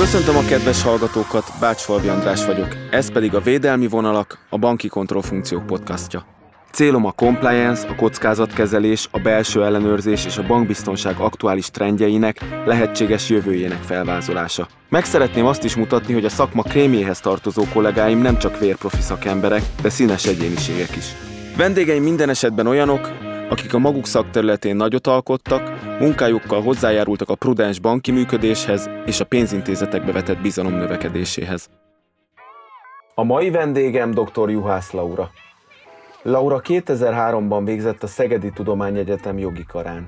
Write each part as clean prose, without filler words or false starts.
Köszöntöm a kedves hallgatókat, Bácsfalvi András vagyok, ez pedig a Védelmi Vonalak, a Banki Kontrollfunkciók podcastja. Célom a compliance, a kockázatkezelés, a belső ellenőrzés és a bankbiztonság aktuális trendjeinek, lehetséges jövőjének felvázolása. Meg szeretném azt is mutatni, hogy a szakma krémjéhez tartozó kollégáim nem csak vérprofi szakemberek, de színes egyéniségek is. Vendégeim minden esetben olyanok, akik a maguk szakterületén nagyot alkottak, munkájukkal hozzájárultak a prudens banki működéshez és a pénzintézetekbe vetett bizalom növekedéséhez. A mai vendégem dr. Juhász Laura. Laura 2003-ban végzett a Szegedi Tudományegyetem jogi karán.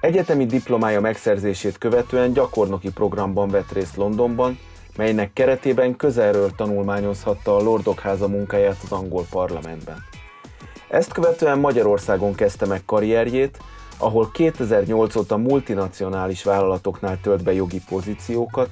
Egyetemi diplomája megszerzését követően gyakornoki programban vett részt Londonban, melynek keretében közelről tanulmányozhatta a Lordok Háza munkáját az angol parlamentben. Ezt követően Magyarországon kezdte meg karrierjét, ahol 2008 óta multinacionális vállalatoknál tölt be jogi pozíciókat,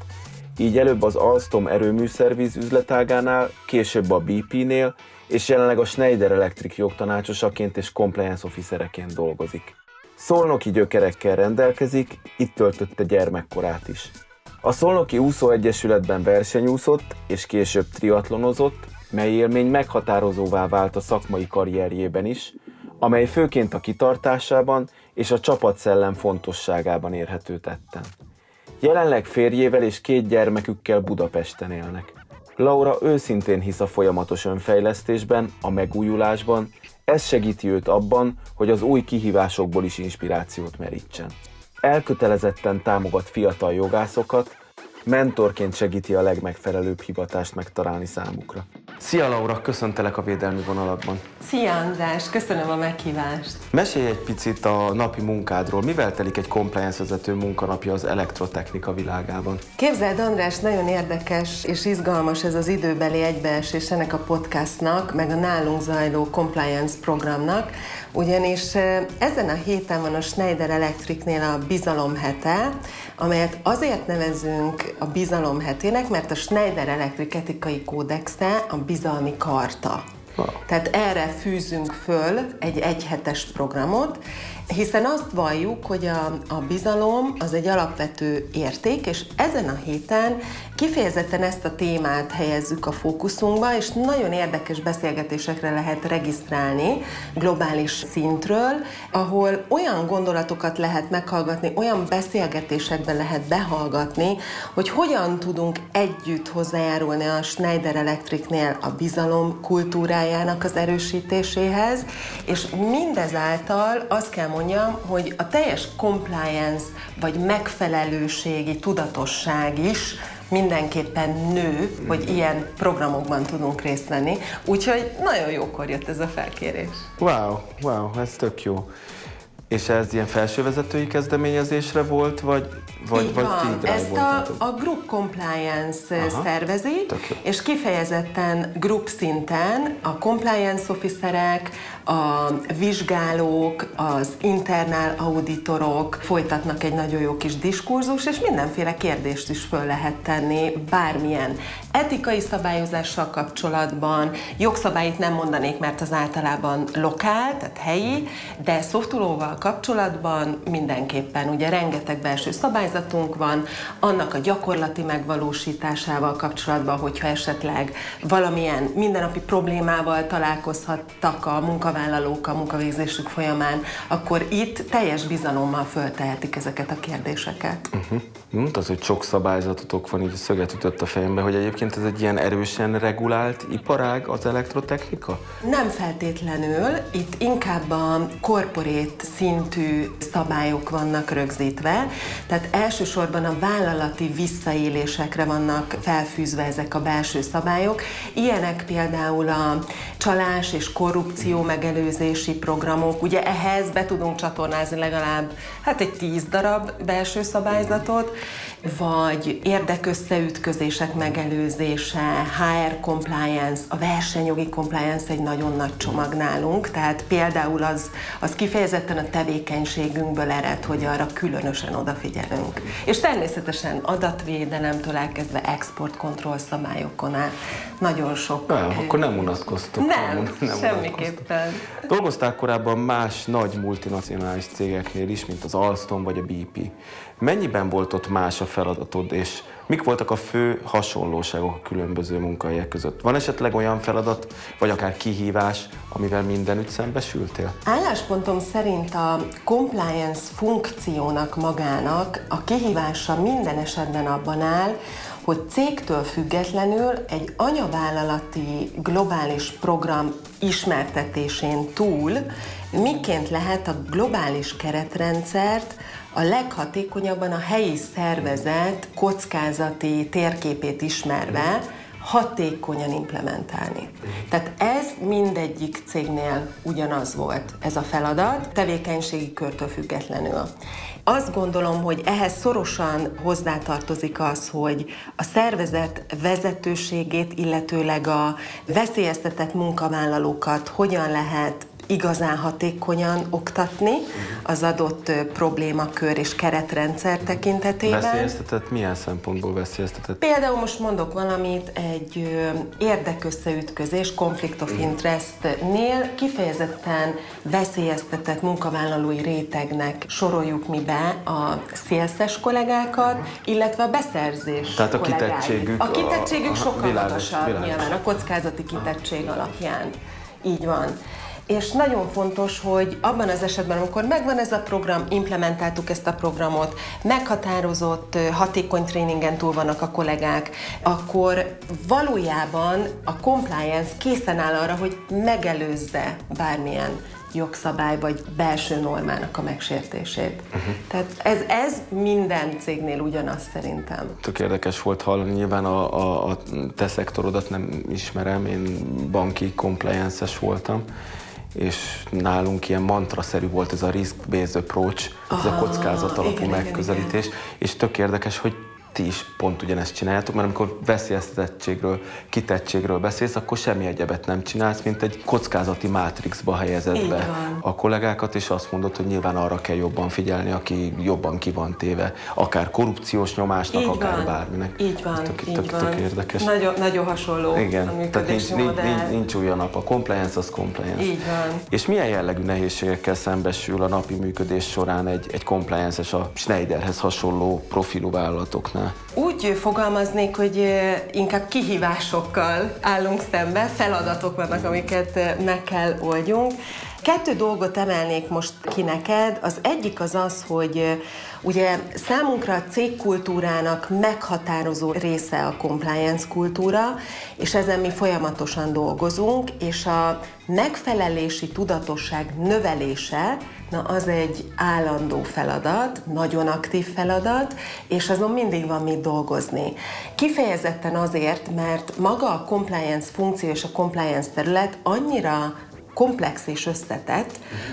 így előbb az Alstom Erőműszerviz üzletágánál, később a BP-nél, és jelenleg a Schneider Electric jogtanácsosaként és compliance officereként dolgozik. Szolnoki gyökerekkel rendelkezik, itt töltötte gyermekkorát is. A Szolnoki Úszóegyesületben versenyúszott és később triatlonozott, mely élmény meghatározóvá vált a szakmai karrierjében is, amely főként a kitartásában és a csapatszellem fontosságában érhető tetten. Jelenleg férjével és két gyermekükkel Budapesten élnek. Laura őszintén hisz a folyamatos önfejlesztésben, a megújulásban, ez segíti őt abban, hogy az új kihívásokból is inspirációt merítsen. Elkötelezetten támogat fiatal jogászokat, mentorként segíti a legmegfelelőbb hivatást megtalálni számukra. Szia Laura, köszöntelek a Védelmi Vonalakban. Szia András, köszönöm a meghívást. Mesélj egy picit a napi munkádról. Mivel telik egy compliance vezető munkanapja az elektrotechnika világában? Képzeld András, nagyon érdekes és izgalmas ez az időbeli egybeesés ennek a podcastnak, meg a nálunk zajló compliance programnak, ugyanis ezen a héten van a Schneider Electricnél a Bizalom hete, amelyet azért nevezünk a Bizalom hetének, mert a Schneider Electric etikai kódexe a bizalmi karta. Tehát erre fűzünk föl egy egyhetes programot, hiszen azt valljuk, hogy a bizalom az egy alapvető érték, és ezen a héten kifejezetten ezt a témát helyezzük a fókuszunkba, és nagyon érdekes beszélgetésekre lehet regisztrálni globális szintről, ahol olyan gondolatokat lehet meghallgatni, olyan beszélgetésekben lehet behallgatni, hogy hogyan tudunk együtt hozzájárulni a Schneider Electricnél a bizalom kultúrájának az erősítéséhez, és mindezáltal azt kell mondjam, hogy a teljes compliance vagy megfelelőségi tudatosság is mindenképpen nő, hogy ilyen programokban tudunk részt venni. Úgyhogy nagyon jókor jött ez a felkérés. Wow, ez tök jó. És ez ilyen felsővezetői kezdeményezésre volt, vagy ti ezt volt? A Group Compliance szervezi, és kifejezetten group szinten a compliance officerek, a vizsgálók, az internál auditorok folytatnak egy nagyon jó kis diskurzust, és mindenféle kérdést is föl lehet tenni bármilyen etikai szabályozással kapcsolatban. Jogszabályt nem mondanék, mert az általában lokál, tehát helyi, de szoftulóval kapcsolatban mindenképpen ugye rengeteg belső szabályzatunk van, annak a gyakorlati megvalósításával kapcsolatban, hogyha esetleg valamilyen mindennapi problémával találkozhattak a munkavállalók a munkavégzésük folyamán, akkor itt teljes bizalommal föltehetik ezeket a kérdéseket. Mondta az, hogy sok szabályzatotok van, így szöget ütött a fejembe, hogy egyébként ez egy ilyen erősen regulált iparág az elektrotechnika? Nem feltétlenül, itt inkább a korporét szintű szabályok vannak rögzítve, tehát elsősorban a vállalati visszaélésekre vannak felfűzve ezek a belső szabályok. Ilyenek például a csalás és korrupció megelőzési programok, ugye ehhez be tudunk csatornázni legalább egy 10 darab belső szabályzatot, vagy érdekösszeütközések megelőzése, HR compliance, a versenyjogi compliance egy nagyon nagy csomag nálunk, tehát például az kifejezetten a tevékenységünkből ered, hogy arra különösen odafigyelünk. És természetesen adatvédelemtől elkezdve exportkontroll szabályokon áll. Nagyon sok. Akkor nem unatkoztok. Nem semmiképpen. Dolgoztál korábban más nagy multinacionális cégeknél is, mint az Alstom vagy a BP. Mennyiben volt ott más a feladatot, és mik voltak a fő hasonlóságok a különböző munkahelyek között? Van esetleg olyan feladat, vagy akár kihívás, amivel mindenütt szembesültél? Álláspontom szerint a compliance funkciónak magának a kihívása minden esetben abban áll, hogy cégtől függetlenül egy anyavállalati globális program ismertetésén túl miként lehet a globális keretrendszert a leghatékonyabban a helyi szervezet kockázati térképét ismerve hatékonyan implementálni. Tehát ez mindegyik cégnél ugyanaz volt, ez a feladat, tevékenységi körtől függetlenül. Azt gondolom, hogy ehhez szorosan hozzátartozik az, hogy a szervezet vezetőségét, illetőleg a veszélyeztetett munkavállalókat hogyan lehet igazán hatékonyan oktatni az adott problémakör és keretrendszer tekintetében. Veszélyeztetett? Milyen szempontból veszélyeztetett? Például most mondok valamit, egy érdekösszeütközés, conflict of interest-nél kifejezetten veszélyeztetett munkavállalói rétegnek soroljuk mi be a CSZ-es kollégákat, illetve a beszerzés tehát a kollégáit. Kitettségük, a sokkal magasabb nyilván, a kockázati kitettség alapján. Így van. És nagyon fontos, hogy abban az esetben, amikor megvan ez a program, implementáltuk ezt a programot, meghatározott, hatékony tréningen túl vannak a kollégák, akkor valójában a compliance készen áll arra, hogy megelőzze bármilyen jogszabály vagy belső normának a megsértését. Tehát ez minden cégnél ugyanaz szerintem. Tök érdekes volt hallani, nyilván a te szektorodat nem ismerem, én banki compliance-es voltam, és nálunk ilyen mantraszerű volt ez a risk-based approach, ez a kockázat alapú megközelítés, és tök érdekes, hogy ti is pont ugyanezt csináljátok, mert amikor veszélyeztetettségről, kitettségről beszélsz, akkor semmi egyebet nem csinálsz, mint egy kockázati mátrixba helyezed be a kollégákat, és azt mondod, hogy nyilván arra kell jobban figyelni, aki jobban ki van téve, akár korrupciós nyomásnak, akár bárminek. Így van, így van. Tök érdekes. Nagyon hasonló a működési modell. Nincs új a nap, a compliance az compliance. Így van. És milyen jellegű nehézségekkel szembesül a napi működés során egy compliance-es a Schneiderhez hasonló profilú vállalatoknál? Úgy fogalmaznék, hogy inkább kihívásokkal állunk szembe, feladatok vannak, amiket meg kell oldjunk. 2 dolgot emelnék most ki neked. Az egyik az az, hogy ugye számunkra a cégkultúrának meghatározó része a compliance kultúra, és ezen mi folyamatosan dolgozunk, és a megfelelési tudatosság növelése, az egy állandó feladat, nagyon aktív feladat, és azon mindig van mit dolgozni. Kifejezetten azért, mert maga a compliance funkció és a compliance terület annyira komplex és összetett,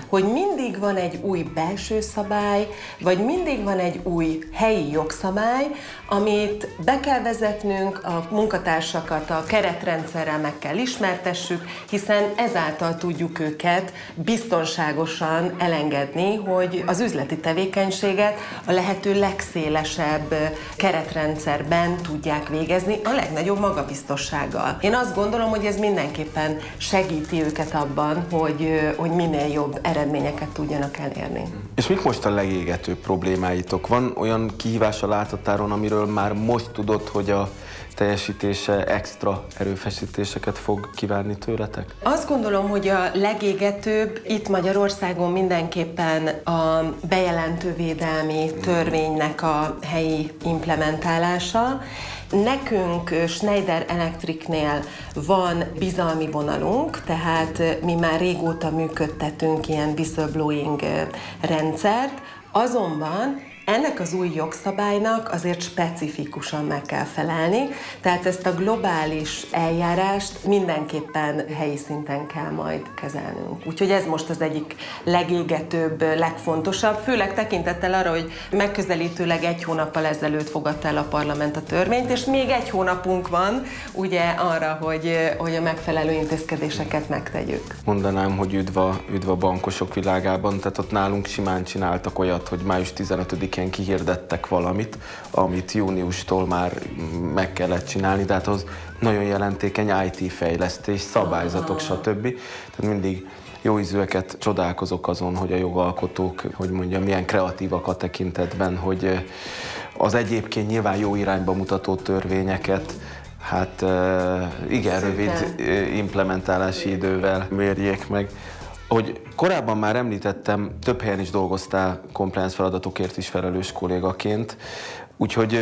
hogy mindig van egy új belső szabály, vagy mindig van egy új helyi jogszabály, amit be kell vezetnünk, a munkatársakat a keretrendszerrel meg kell ismertessük, hiszen ezáltal tudjuk őket biztonságosan elengedni, hogy az üzleti tevékenységet a lehető legszélesebb keretrendszerben tudják végezni, a legnagyobb magabiztossággal. Én azt gondolom, hogy ez mindenképpen segíti őket abban, hogy minél jobb eredményeket tudjanak elérni. És mik most a legégetőbb problémáitok? Van olyan kihívás a láthatáron, amiről már most tudod, hogy a teljesítése extra erőfeszítéseket fog kívánni tőletek? Azt gondolom, hogy a legégetőbb itt Magyarországon mindenképpen a bejelentővédelmi törvénynek a helyi implementálása. Nekünk Schneider Electricnél van bizalmi vonalunk, tehát mi már régóta működtetünk ilyen whistleblowing rendszert, azonban ennek az új jogszabálynak azért specifikusan meg kell felelni, tehát ezt a globális eljárást mindenképpen helyi szinten kell majd kezelnünk. Úgyhogy ez most az egyik legégetőbb, legfontosabb, főleg tekintettel arra, hogy megközelítőleg 1 hónappal ezelőtt fogadta el a parlament a törvényt, és még 1 hónapunk van ugye arra, hogy a megfelelő intézkedéseket megtegyük. Mondanám, hogy üdv a bankosok világában, tehát ott nálunk simán csináltak olyat, hogy május 15-én kihirdettek valamit, amit júniustól már meg kellett csinálni, de hát az nagyon jelentékeny IT-fejlesztés, szabályzatok, stb. Tehát mindig jó ízűeket csodálkozok azon, hogy a jogalkotók, hogy mondjam, milyen kreatívak a tekintetben, hogy az egyébként nyilván jó irányba mutató törvényeket, hát igen, rövid implementálási idővel mérjék meg. Ahogy korábban már említettem, több helyen is dolgoztál compliance feladatokért is felelős kollégaként, úgyhogy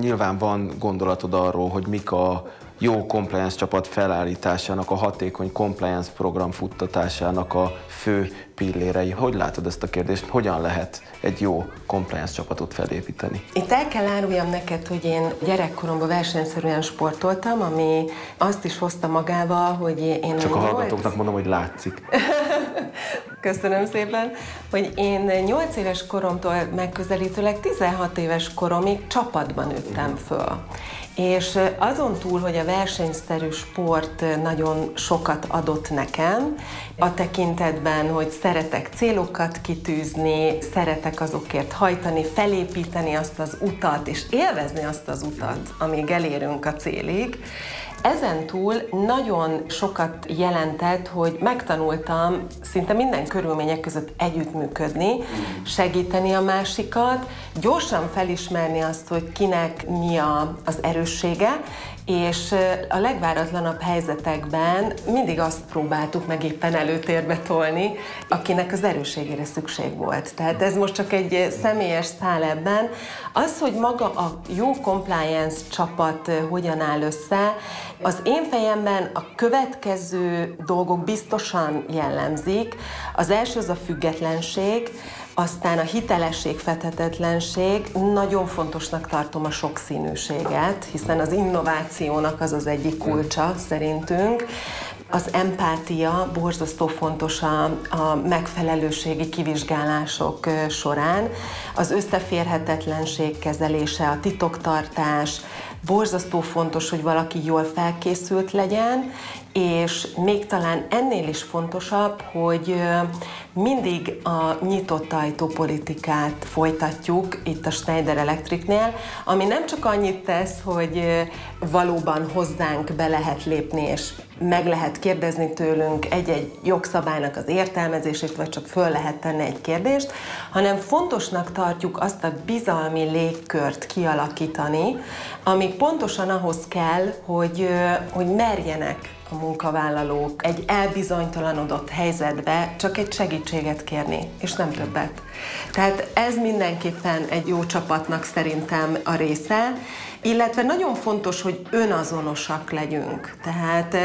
nyilván van gondolatod arról, hogy mik a jó compliance csapat felállításának, a hatékony compliance program futtatásának a fő pillérei. Hogy látod ezt a kérdést? Hogyan lehet egy jó compliance csapatot felépíteni? Itt el kell áruljam neked, hogy én gyerekkoromban versenyszerűen sportoltam, ami azt is hozta magával, hogy én... Csak a hallgatóknak mondom, hogy látszik. Köszönöm szépen, hogy én 8 éves koromtól megközelítőleg 16 éves koromig csapatban nőttem föl. És azon túl, hogy a versenyszerű sport nagyon sokat adott nekem, a tekintetben, hogy szeretek célokat kitűzni, szeretek azokért hajtani, felépíteni azt az utat, és élvezni azt az utat, amíg elérünk a célig. Ezen túl nagyon sokat jelentett, hogy megtanultam szinte minden körülmények között együttműködni, segíteni a másikat, gyorsan felismerni azt, hogy kinek mi az erőssége, és a legváratlanabb helyzetekben mindig azt próbáltuk meg éppen előtérbe tolni, akinek az erősségére szükség volt. Tehát ez most csak egy személyes szál ebben. Az, hogy maga a jó compliance csapat hogyan áll össze, az én fejemben a következő dolgok biztosan jellemzik. Az első az a függetlenség, aztán a hitelesség, fethetetlenség, nagyon fontosnak tartom a sokszínűséget, hiszen az innovációnak az az egyik kulcsa szerintünk. Az empátia borzasztó fontos a megfelelőségi kivizsgálások során. Az összeférhetetlenség kezelése, a titoktartás, borzasztó fontos, hogy valaki jól felkészült legyen, és még talán ennél is fontosabb, hogy mindig a nyitott ajtópolitikát folytatjuk itt a Schneider Electricnél, ami nem csak annyit tesz, hogy valóban hozzánk be lehet lépni, és meg lehet kérdezni tőlünk egy-egy jogszabálynak az értelmezését, vagy csak föl lehet tenni egy kérdést, hanem fontosnak tartjuk azt a bizalmi légkört kialakítani, ami pontosan ahhoz kell, hogy merjenek a munkavállalók egy elbizonytalanodott helyzetbe csak egy segítséget kérni, és nem többet. Tehát ez mindenképpen egy jó csapatnak szerintem a része, illetve nagyon fontos, hogy önazonosak legyünk. Tehát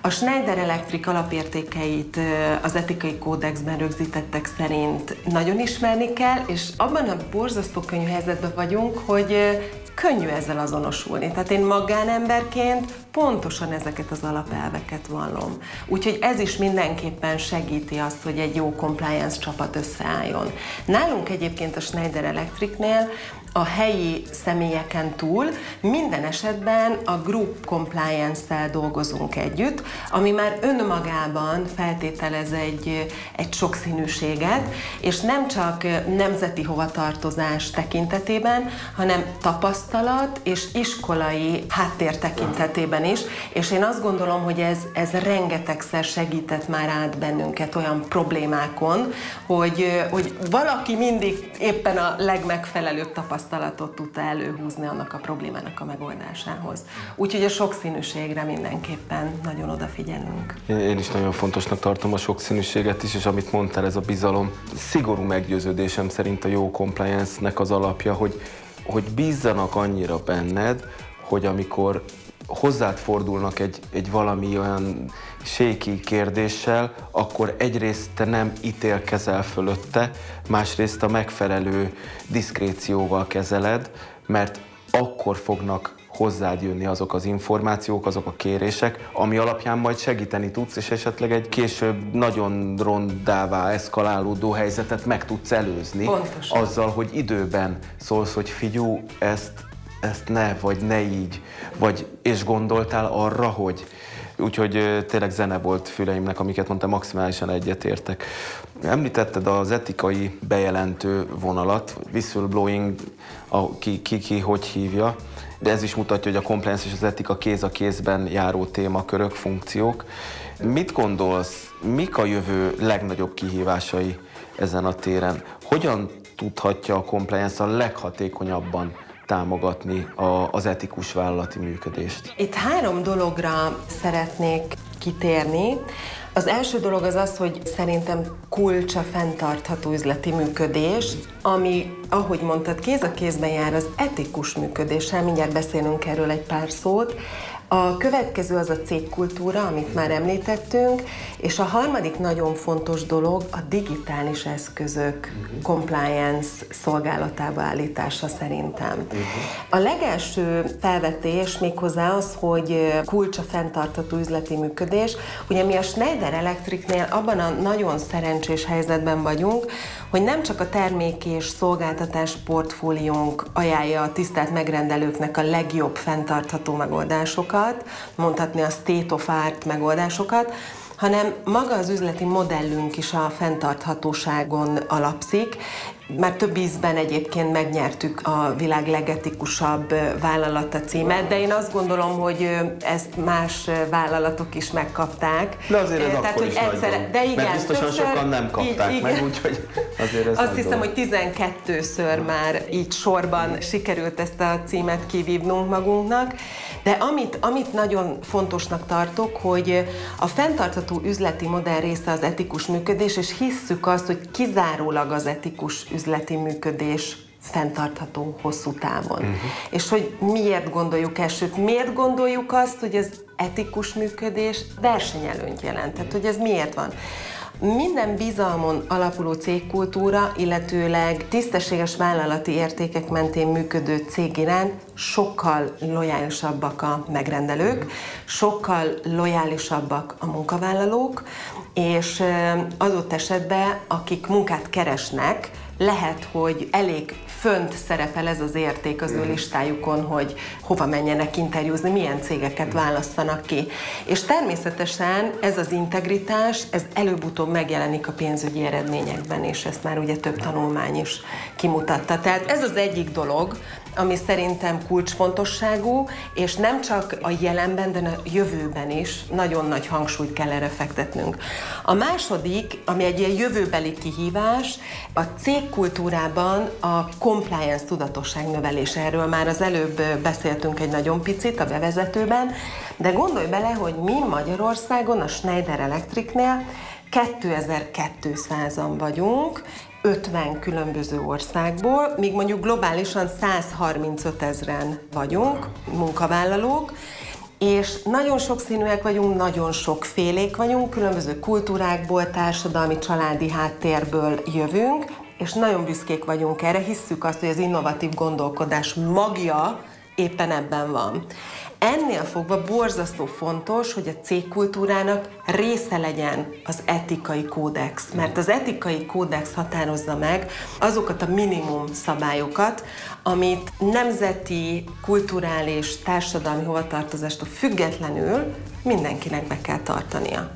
a Schneider Electric alapértékeit az etikai kódexben rögzítettek szerint nagyon ismerni kell, és abban a borzasztó könnyű helyzetben vagyunk, hogy könnyű ezzel azonosulni. Tehát én magánemberként pontosan ezeket az alapelveket vallom. Úgyhogy ez is mindenképpen segíti azt, hogy egy jó compliance csapat összeálljon. Nálunk egyébként a Schneider Electricnél a helyi személyeken túl minden esetben a group compliance-szel dolgozunk együtt, ami már önmagában feltételez egy sokszínűséget, és nem csak nemzeti hovatartozás tekintetében, hanem tapasztalat és iskolai háttér tekintetében is, és én azt gondolom, hogy ez rengetegszer segített már át bennünket olyan problémákon, hogy valaki mindig éppen a legmegfelelőbb tapasztalatot tudta előhúzni annak a problémának a megoldásához. Úgyhogy a sokszínűségre mindenképpen nagyon odafigyelünk. Én is nagyon fontosnak tartom a sokszínűséget is, és amit mondtál, ez a bizalom. Szigorú meggyőződésem szerint a jó compliance-nek az alapja, hogy bízzanak annyira benned, hogy amikor hozzád fordulnak egy valami olyan shaky kérdéssel, akkor egyrészt te nem ítélkezel fölötte, másrészt a megfelelő diszkrécióval kezeled, mert akkor fognak hozzád jönni azok az információk, azok a kérések, ami alapján majd segíteni tudsz, és esetleg egy később nagyon rondává eszkalálódó helyzetet meg tudsz előzni. Pontosan. Azzal, hogy időben szólsz, hogy figyú, ezt ne, vagy ne így, vagy és gondoltál arra, hogy... Úgyhogy tényleg zene volt füleimnek, amiket mondtam, maximálisan egyetértek. Említetted az etikai bejelentő vonalat, whistleblowing, ki hogy hívja, de ez is mutatja, hogy a compliance és az etika kéz a kézben járó témakörök, funkciók. Mit gondolsz, mik a jövő legnagyobb kihívásai ezen a téren? Hogyan tudhatja a compliance a leghatékonyabban támogatni az etikus vállalati működést. Itt három dologra szeretnék kitérni. Az első dolog az az, hogy szerintem kulcs a fenntartható üzleti működés, ami, ahogy mondtad, kéz a kézben jár az etikus működéssel, mindjárt beszélünk erről egy pár szót. A következő az a cégkultúra, amit már említettünk, és a harmadik nagyon fontos dolog a digitális eszközök compliance szolgálatába állítása szerintem. A legelső felvetés méghozzá az, hogy kulcs a fenntartható üzleti működés. Ugye mi a Schneider Electricnél abban a nagyon szerencsés helyzetben vagyunk, hogy nem csak a termék és szolgáltatás portfóliónk ajánlja a tisztelt megrendelőknek a legjobb fenntartható megoldásokat, mondhatni a state of art megoldásokat, hanem maga az üzleti modellünk is a fenntarthatóságon alapszik. Már több ízben egyébként megnyertük a világ legetikusabb vállalata címet, de én azt gondolom, hogy ezt más vállalatok is megkapták. De azért ez tehát, hogy egyszerre, de igen, mert biztosan többször, sokan nem kapták így, meg, úgyhogy azért ez azt hiszem, hogy 12-ször már így sorban sikerült ezt a címet kivívnunk magunknak, de amit nagyon fontosnak tartok, hogy a fenntartható üzleti modell része az etikus működés, és hisszük azt, hogy kizárólag az etikus üzleti működés fenntartható hosszú távon. És hogy miért gondoljuk ezt, sőt, miért gondoljuk azt, hogy az etikus működés versenyelőnyt jelent, tehát hogy ez miért van. Minden bizalmon alapuló cégkultúra, illetőleg tisztességes vállalati értékek mentén működő cég iránt sokkal lojálisabbak a megrendelők, sokkal lojálisabbak a munkavállalók, és adott esetben, akik munkát keresnek, lehet, hogy elég fönt szerepel ez az érték az ő listájukon, hogy hova menjenek interjúzni, milyen cégeket választanak ki. És természetesen ez az integritás, ez előbb-utóbb megjelenik a pénzügyi eredményekben, és ezt már ugye több tanulmány is kimutatta. Tehát ez az egyik dolog, ami szerintem kulcsfontosságú, és nem csak a jelenben, de a jövőben is nagyon nagy hangsúlyt kell erre fektetnünk. A második, ami egy ilyen jövőbeli kihívás, a cégkultúrában a compliance tudatosság növelése. Erről már az előbb beszéltünk egy nagyon picit a bevezetőben, de gondolj bele, hogy mi Magyarországon a Schneider Electricnél 2200-an vagyunk, 50 különböző országból, míg mondjuk globálisan 135 000 vagyunk, munkavállalók, és nagyon sokszínűek vagyunk, nagyon sokfélék vagyunk, különböző kultúrákból, társadalmi, családi háttérből jövünk, és nagyon büszkék vagyunk erre, hisszük azt, hogy az innovatív gondolkodás magja éppen ebben van. Ennél fogva borzasztó fontos, hogy a cégkultúrának része legyen az etikai kódex, mert az etikai kódex határozza meg azokat a minimum szabályokat, amit nemzeti, kulturális, társadalmi hovatartozástól függetlenül mindenkinek be kell tartania.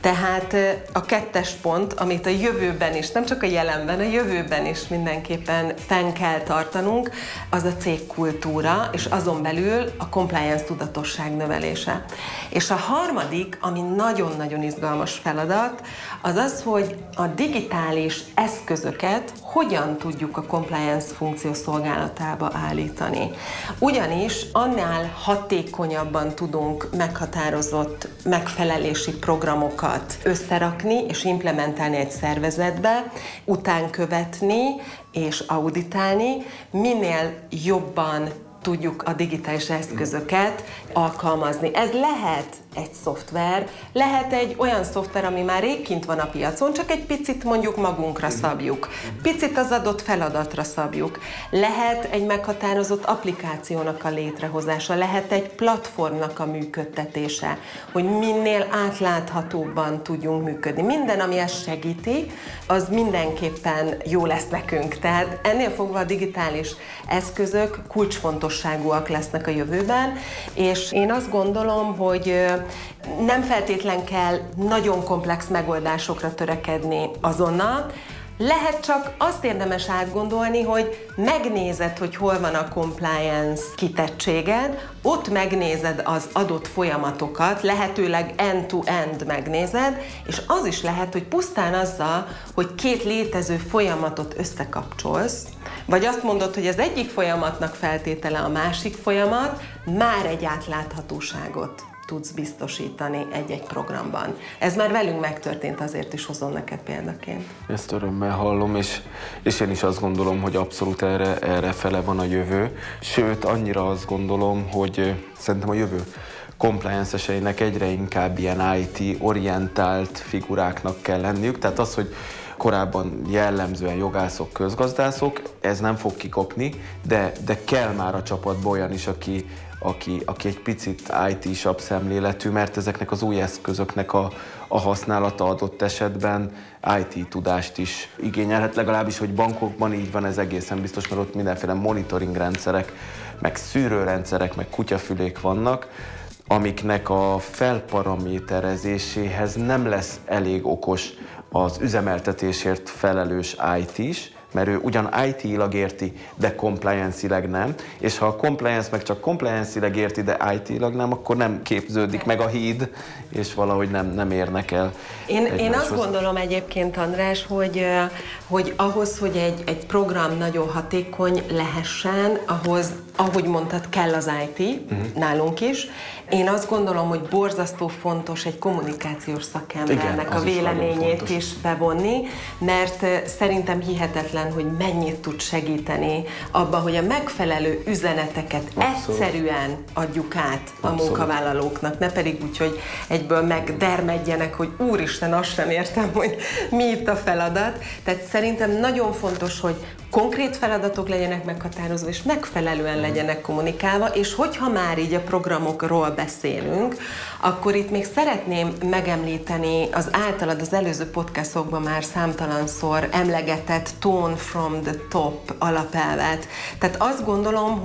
Tehát a 2. pont, amit a jövőben is, nem csak a jelenben, a jövőben is mindenképpen fenn kell tartanunk, az a cégkultúra, és azon belül a compliance tudatosság növelése. És a harmadik, ami nagyon-nagyon izgalmas feladat, az az, hogy a digitális eszközöket hogyan tudjuk a compliance funkció szolgálatába állítani. Ugyanis annál hatékonyabban tudunk meghatározott megfelelési programokat összerakni és implementálni egy szervezetbe, utánkövetni és auditálni, minél jobban tudjuk a digitális eszközöket alkalmazni. Ez lehet egy szoftver, lehet egy olyan szoftver, ami már rég kint van a piacon, csak egy picit mondjuk magunkra szabjuk, picit az adott feladatra szabjuk. Lehet egy meghatározott applikációnak a létrehozása, lehet egy platformnak a működtetése, hogy minél átláthatóbban tudjunk működni. Minden, ami ezt segíti, az mindenképpen jó lesz nekünk. Tehát ennél fogva a digitális eszközök kulcsfontosságúak lesznek a jövőben, és én azt gondolom, hogy nem feltétlen kell nagyon komplex megoldásokra törekedni azonnal, Lehet csak azt érdemes átgondolni, hogy megnézed, hogy hol van a compliance kitettséged, ott megnézed az adott folyamatokat, lehetőleg end-to-end megnézed, és az is lehet, hogy pusztán azzal, hogy két létező folyamatot összekapcsolsz, vagy azt mondod, hogy az egyik folyamatnak feltétele a másik folyamat, már egy átláthatóságot tudsz biztosítani egy-egy programban. Ez már velünk megtörtént, azért is hozom neked példaként. Ezt örömmel hallom, és én is azt gondolom, hogy abszolút erre fele van a jövő. Sőt, annyira azt gondolom, hogy szerintem a jövő compliance-eseinek egyre inkább ilyen IT-orientált figuráknak kell lenniük. Tehát az, hogy korábban jellemzően jogászok, közgazdászok, ez nem fog kikopni, de kell már a csapatban olyan is, aki egy picit IT-sabb szemléletű, mert ezeknek az új eszközöknek a használata adott esetben IT-tudást is igényelhet, legalábbis, hogy bankokban így van, ez egészen biztos, mert ott mindenféle monitoring rendszerek, meg szűrőrendszerek, meg kutyafülék vannak, amiknek a felparaméterezéséhez nem lesz elég okos az üzemeltetésért felelős IT-s, mert ő ugyan IT-ilag érti, de compliance-ileg nem, és ha a compliance meg csak compliance-ileg érti, de IT-ilag nem, akkor nem képződik meg a híd, és valahogy nem érnek el. Én azt gondolom egyébként, András, hogy ahhoz, hogy egy program nagyon hatékony lehessen, ahhoz, ahogy mondtad, kell az IT, nálunk is. Én azt gondolom, hogy borzasztó fontos egy kommunikációs szakembernek a véleményét is bevonni, mert szerintem hihetetlen, hogy mennyit tud segíteni abban, hogy a megfelelő üzeneteket egyszerűen adjuk át a munkavállalóknak, ne pedig úgy, hogy egyből megdermedjenek, hogy úristen, azt sem értem, hogy mi itt a feladat. Tehát szerintem nagyon fontos, hogy konkrét feladatok legyenek meghatározva, és megfelelően legyenek kommunikálva, és hogyha már így a programokról beszélünk, akkor itt még szeretném megemlíteni az általad az előző podcastokban már számtalanszor emlegetett tone from the top alapelvet. Tehát azt gondolom,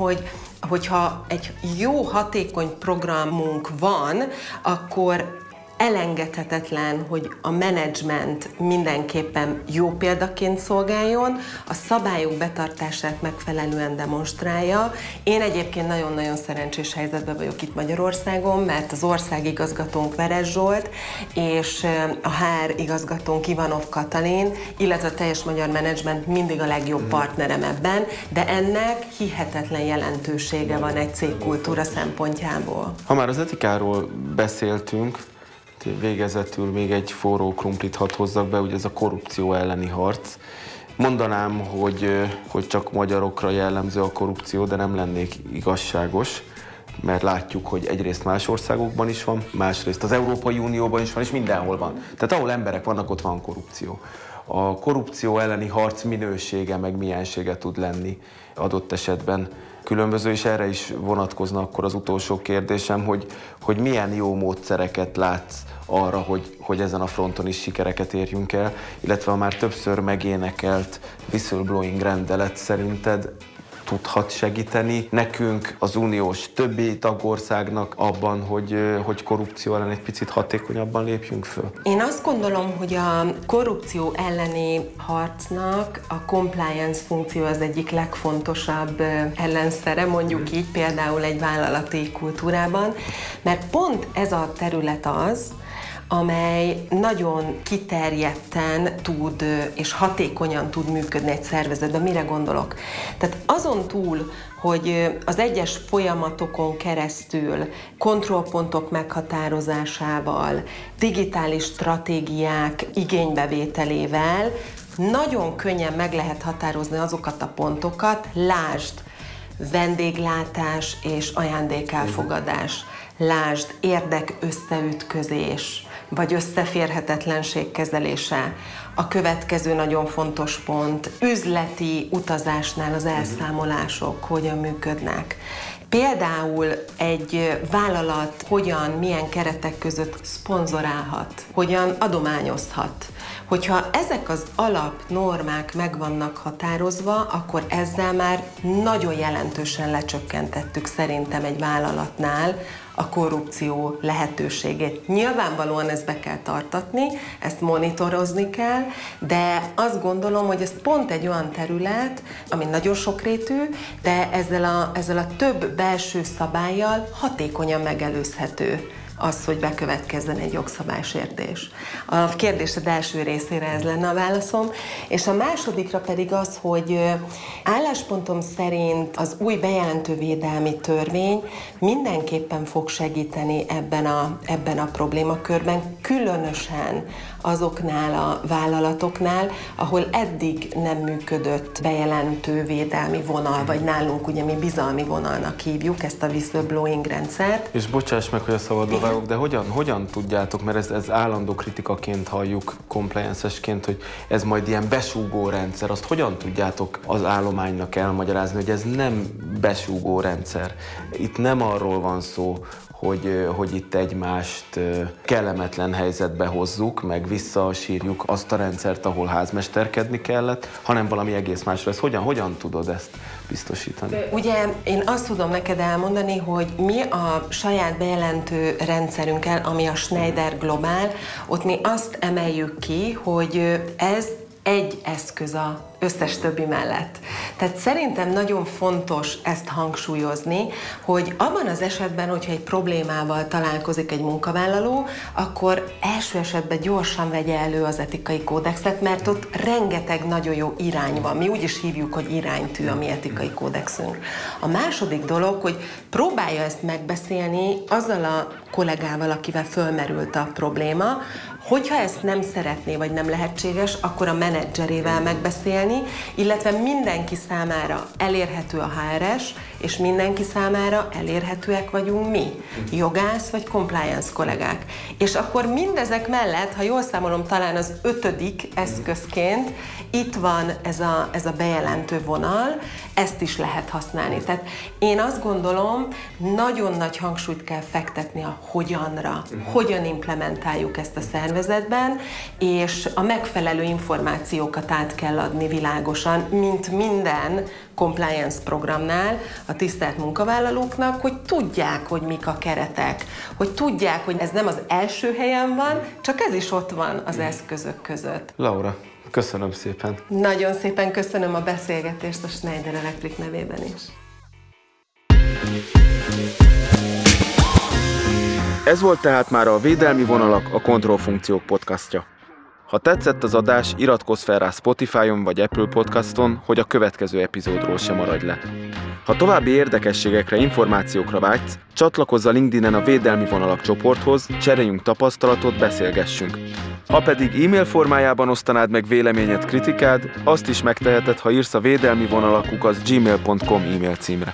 hogyha egy jó, hatékony programunk van, akkor elengedhetetlen, hogy a menedzsment mindenképpen jó példaként szolgáljon, a szabályok betartását megfelelően demonstrálja. Én egyébként nagyon-nagyon szerencsés helyzetben vagyok itt Magyarországon, mert az országigazgatónk Veres Zsolt és a HR igazgatónk Ivanov Katalin, illetve a teljes magyar menedzsment mindig a legjobb partnerem ebben, de ennek hihetetlen jelentősége van egy cégkultúra szempontjából. Ha már az etikáról beszéltünk, végezetül még egy forró krumplit hadd hozzak be, ugye ez a korrupció elleni harc. Mondanám, hogy csak magyarokra jellemző a korrupció, de nem lennék igazságos, mert látjuk, hogy egyrészt más országokban is van, másrészt az Európai Unióban is van, és mindenhol van. Tehát ahol emberek vannak, ott van korrupció. A korrupció elleni harc minősége meg miensége tud lenni adott esetben különböző, és erre is vonatkozna akkor az utolsó kérdésem, hogy milyen jó módszereket látsz arra, hogy ezen a fronton is sikereket érjünk el, illetve a már többször megénekelt whistleblowing rendelet szerinted tudhat segíteni nekünk, az uniós többi tagországnak abban, hogy korrupció ellen egy picit hatékonyabban lépjünk föl? Én azt gondolom, hogy a korrupció elleni harcnak a compliance funkció az egyik legfontosabb ellenszere, mondjuk így például egy vállalati kultúrában, mert pont ez a terület az, amely nagyon kiterjedten tud és hatékonyan tud működni egy szervezetben. Mire gondolok? Tehát azon túl, hogy az egyes folyamatokon keresztül kontrollpontok meghatározásával, digitális stratégiák igénybevételével nagyon könnyen meg lehet határozni azokat a pontokat, lásd, vendéglátás és ajándékelfogadás, lásd, érdekösszeütközés, vagy összeférhetetlenség kezelése. A következő nagyon fontos pont, üzleti utazásnál az elszámolások hogyan működnek. Például egy vállalat hogyan, milyen keretek között szponzorálhat, hogyan adományozhat. Hogyha ezek az alapnormák meg vannak határozva, akkor ezzel már nagyon jelentősen lecsökkentettük szerintem egy vállalatnál a korrupció lehetőségét. Nyilvánvalóan ezt be kell tartatni, ezt monitorozni kell, de azt gondolom, hogy ez pont egy olyan terület, ami nagyon sokrétű, de ezzel a több belső szabállyal hatékonyan megelőzhető az, hogy bekövetkezzen egy jogszabálysértés. A kérdésed első részére ez lenne a válaszom, és a másodikra pedig az, hogy álláspontom szerint az új bejelentővédelmi törvény mindenképpen fog segíteni ebben a problémakörben, különösen azoknál a vállalatoknál, ahol eddig nem működött bejelentővédelmi vonal, vagy nálunk ugye mi bizalmi vonalnak hívjuk ezt a whistleblowing rendszert. És bocsáss meg, hogy a szabadba vágok, de hogyan tudjátok, mert ez állandó kritikaként halljuk, compliance-esként, hogy ez majd ilyen besúgó rendszer, azt hogyan tudjátok az állománynak elmagyarázni, hogy ez nem besúgó rendszer. Itt nem arról van szó, hogy itt egymást kellemetlen helyzetbe hozzuk, meg visszasírjuk azt a rendszert, ahol házmesterkedni kellett, hanem valami egész másra. Ez hogyan tudod ezt biztosítani? Ugye én azt tudom neked elmondani, hogy mi a saját bejelentő rendszerünkkel, ami a Schneider Globál, ott mi azt emeljük ki, hogy ez egy eszköz a összes többi mellett. Tehát szerintem nagyon fontos ezt hangsúlyozni, hogy abban az esetben, hogyha egy problémával találkozik egy munkavállaló, akkor első esetben gyorsan vegye elő az etikai kódexet, mert ott rengeteg nagyon jó irány van. Mi úgy is hívjuk, hogy iránytű a mi etikai kódexünk. A második dolog, hogy próbálja ezt megbeszélni azzal a kollégával, akivel fölmerült a probléma. Hogyha ezt nem szeretné, vagy nem lehetséges, akkor a menedzserével megbeszélni, illetve mindenki számára elérhető a HRS, és mindenki számára elérhetőek vagyunk mi, jogász vagy compliance kollégák. És akkor mindezek mellett, ha jól számolom, talán az 5. eszközként itt van ez a bejelentő vonal, ezt is lehet használni. Tehát én azt gondolom, nagyon nagy hangsúlyt kell fektetni a hogyanra, hogyan implementáljuk ezt a szervezetben, és a megfelelő információkat át kell adni világosan, mint minden compliance programnál a tisztelt munkavállalóknak, hogy tudják, hogy mik a keretek, hogy tudják, hogy ez nem az első helyen van, csak ez is ott van az eszközök között. Laura, köszönöm szépen. Nagyon szépen köszönöm a beszélgetést a Schneider Electric nevében is. Ez volt tehát már a Védelmi Vonalak, a Kontrollfunkciók podcastja. Ha tetszett az adás, iratkozz fel rá Spotify-on vagy Apple Podcaston, hogy a következő epizódról se maradj le. Ha további érdekességekre, információkra vágysz, csatlakozz a LinkedIn-en a Védelmi Vonalak csoporthoz, cseréljünk tapasztalatot, beszélgessünk. Ha pedig e-mail formájában osztanád meg véleményed, kritikád, azt is megteheted, ha írsz a védelmivonalak@gmail.com e-mail címre.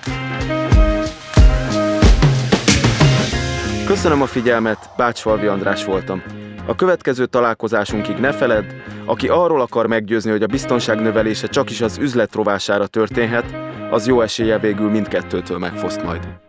Köszönöm a figyelmet, Bácsfalvi András voltam. A következő találkozásunkig ne feledd, aki arról akar meggyőzni, hogy a biztonság növelése csakis az üzlet rovására történhet, az jó eséllyel végül mindkettőtől megfoszt majd.